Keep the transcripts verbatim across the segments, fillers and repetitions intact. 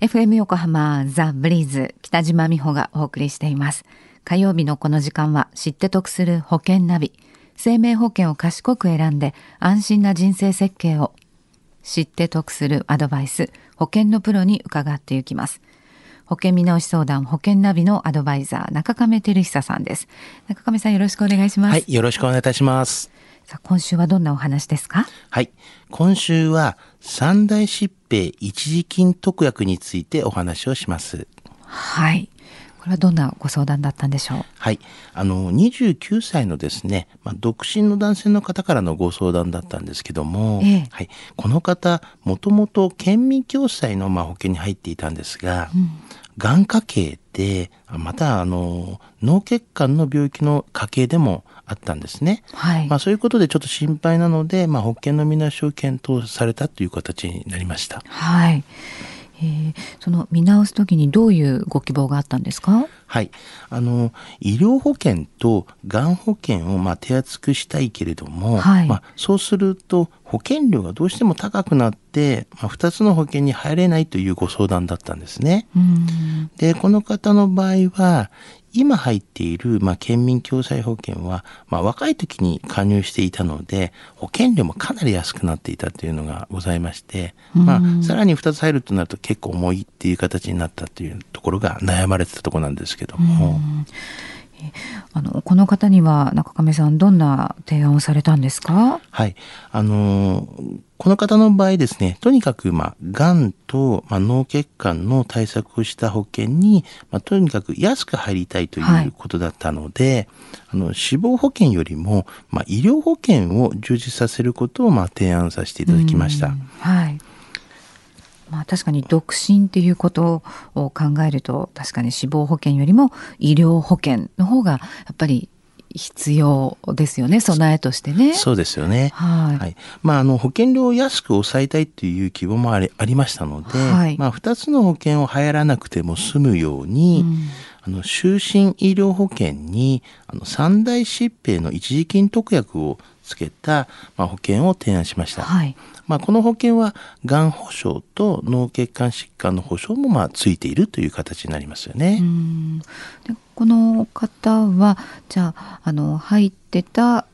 エフエム 横浜ザ・ブリーズ北島美穂がお送りしています。火曜日のこの時間は知って得する保険ナビ。生命保険を賢く選んで安心な人生設計を。知って得するアドバイス、保険のプロに伺っていきます。保険見直し相談保険ナビのアドバイザー中亀照久さんです。中亀さんよろしくお願いします。はい、よろしくお願いいたします。さあ今週はどんなお話ですか？はい、今週は三大疾病一時金特約についてお話をします。はい、これはどんなご相談だったんでしょう？はい、あのにじゅうきゅうさいのですね、まあ、独身の男性の方からのご相談だったんですけども、ええはい、この方もともと県民共済のまあ保険に入っていたんですが、うん、眼科系でまたあの脳血管の病気の家系でもあったんですね、はいまあ、そういうことでちょっと心配なので、まあ、保険の見直しを検討されたという形になりました。はいえー、その見直すときにどういうご希望があったんですか？はい、あの医療保険とがん保険をまあ手厚くしたいけれども、はいまあ、そうすると保険料がどうしても高くなって、まあ、ふたつの保険に入れないというご相談だったんですね。うんでこの方の場合は今入っている、まあ、県民共済保険は、まあ、若い時に加入していたので保険料もかなり安くなっていたというのがございまして、まあ、さらにふたつ入るとなると結構重いっていう形になったというところが悩まれてたところなんですけども、うんあのこの方には中亀さんどんな提案をされたんですか？はいあのー、この方の場合ですねとにかく、まあ、がんと、まあ、脳血管の対策をした保険に、まあ、とにかく安く入りたいということだったので、はい、あの死亡保険よりも、まあ、医療保険を充実させることを、まあ、提案させていただきました。はいまあ、確かに独身っていうことを考えると確かに死亡保険よりも医療保険の方がやっぱり必要ですよね、備えとしてね。そうですよね、はいはいまあ、あの保険料を安く抑えたいという希望もあり、ありましたので、はいまあ、ふたつの保険を入らなくても済むように、うんあの就寝医療保険にあの三大疾病の一時金特約をつけた、まあ、保険を提案しました、はいまあ、この保険はがん保障と脳血管疾患の保障もまあついているという形になりますよね。うんでこの方はじゃあ、 あの入ってた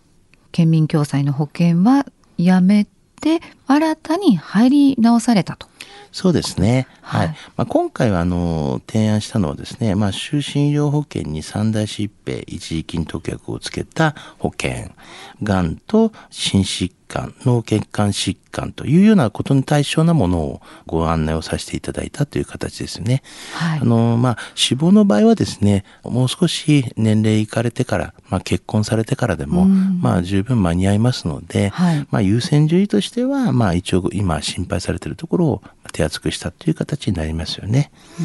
県民共済の保険はやめて新たに入り直されたと。そうですね、はいはいまあ、今回はあの提案したのはですね、まあ、就寝医療保険に三大疾病一時金特約をつけた保険、がんと心疾患、脳血管疾患というようなことに対象なものをご案内をさせていただいたという形ですね、はいあのまあ、死亡の場合はですねもう少し年齢いかれてから、まあ、結婚されてからでも、まあ、十分間に合いますので、はいまあ、優先順位としては、まあ、一応今心配されているところを手厚くしたという形になりますよね。う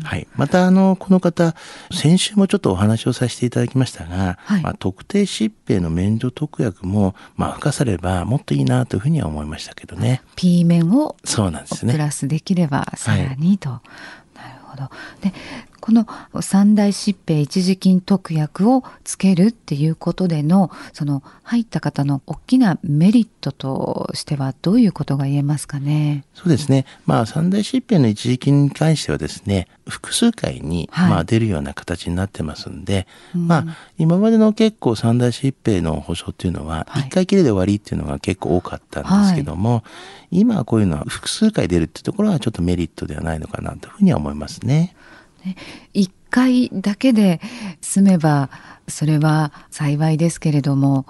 ん、はい、またあのこの方先週もちょっとお話をさせていただきましたが、はいまあ、特定疾病の免除特約も、まあ、付加さればもっといいなというふうには思いましたけどね。 P 面をそうなんですねプラスできればさらにと、はい、なるほど。でこの三大疾病一時金特約をつけるっていうことでのその入った方の大きなメリットとしてはどういうことが言えますかね？そうですね、まあ、三大疾病の一時金に関してはですね複数回にまあ出るような形になってますんで、はいまあ、今までの結構三大疾病の保障っていうのはいっかいきりで終わりっていうのが結構多かったんですけども、はい、今はこういうのは複数回出るっていうところはちょっとメリットではないのかなというふうには思いますね。いっかいだけで済めばそれは幸いですけれども、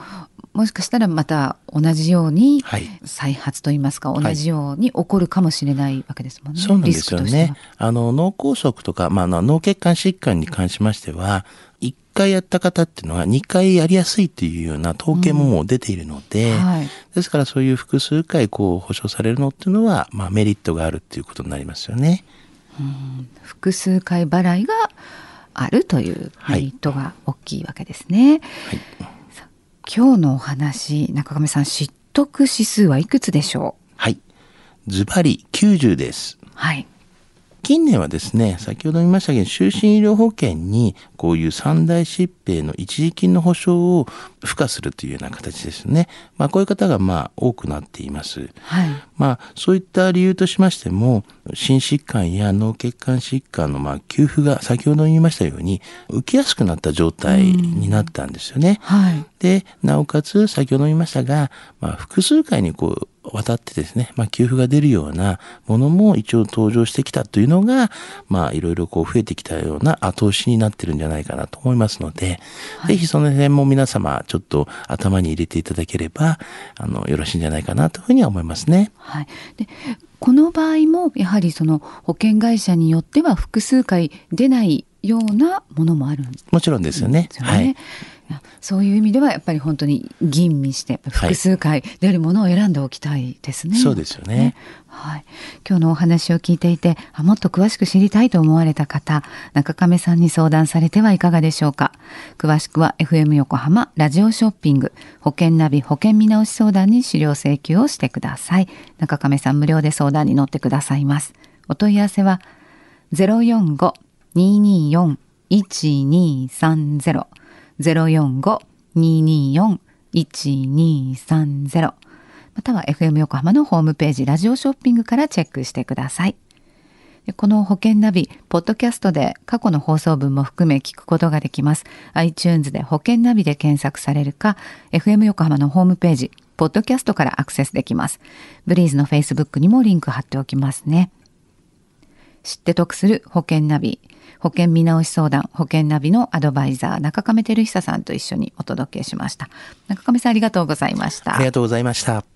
もしかしたらまた同じように再発といいますか、はい、同じように起こるかもしれないわけですもんね。そうなんですよね。あの脳梗塞とか、まあ、脳血管疾患に関しましては、うん、いっかいやった方っていうのはにかいやりやすいというような統計ももう出ているので、うんはい、ですからそういう複数回こう保障されるのっていうのは、まあ、メリットがあるっていうことになりますよね。うん、複数回払いがあるというメリットが大きいわけですね、はいはい、今日のお話中亀さん知得指数はいくつでしょう？はい、ズバリきゅうじゅうです。はい近年はですね、先ほど言いましたけど、就寝医療保険にこういう三大疾病の一時金の保障を付加するというような形ですね。まあ、こういう方がまあ多くなっています。はい、まあ、そういった理由としましても、心疾患や脳血管疾患のまあ給付が先ほど言いましたように受けやすくなった状態になったんですよね。はい、で、なおかつ先ほど言いましたが、まあ、複数回にこう渡ってですね、まあ、給付が出るようなものも一応登場してきたというのが、まあ、いろいろこう増えてきたような後押しになってるんじゃないかなと思いますので、はい、ぜひその辺も皆様ちょっと頭に入れていただければあのよろしいんじゃないかなというふうには思いますね。はい、でこの場合もやはりその保険会社によっては複数回出ないようなものもあるんですよね。もちろんですよね。はい。そういう意味ではやっぱり本当に吟味して複数回出るものを選んでおきたいですね。はい、そうですよね。はい、今日のお話を聞いていてもっと詳しく知りたいと思われた方、中亀さんに相談されてはいかがでしょうか。詳しくは エフエム 横浜ラジオショッピング保険ナビ保険見直し相談に資料請求をしてください。中亀さん無料で相談に乗ってくださいます。お問い合わせはゼロよんご にーにーよん いちにーさんゼロ ゼロよんご にーにーよん いちにーさんゼロ または エフエム 横浜のホームページラジオショッピングからチェックしてください。この保険ナビポッドキャストで過去の放送分も含め聞くことができます。 iTunes で保険ナビで検索されるか エフエム 横浜のホームページポッドキャストからアクセスできます。ブリーズの Facebook にもリンク貼っておきますね。知って得する保険ナビ保険見直し相談保険ナビのアドバイザー中亀照久さんと一緒にお届けしました。中亀さんありがとうございました。ありがとうございました。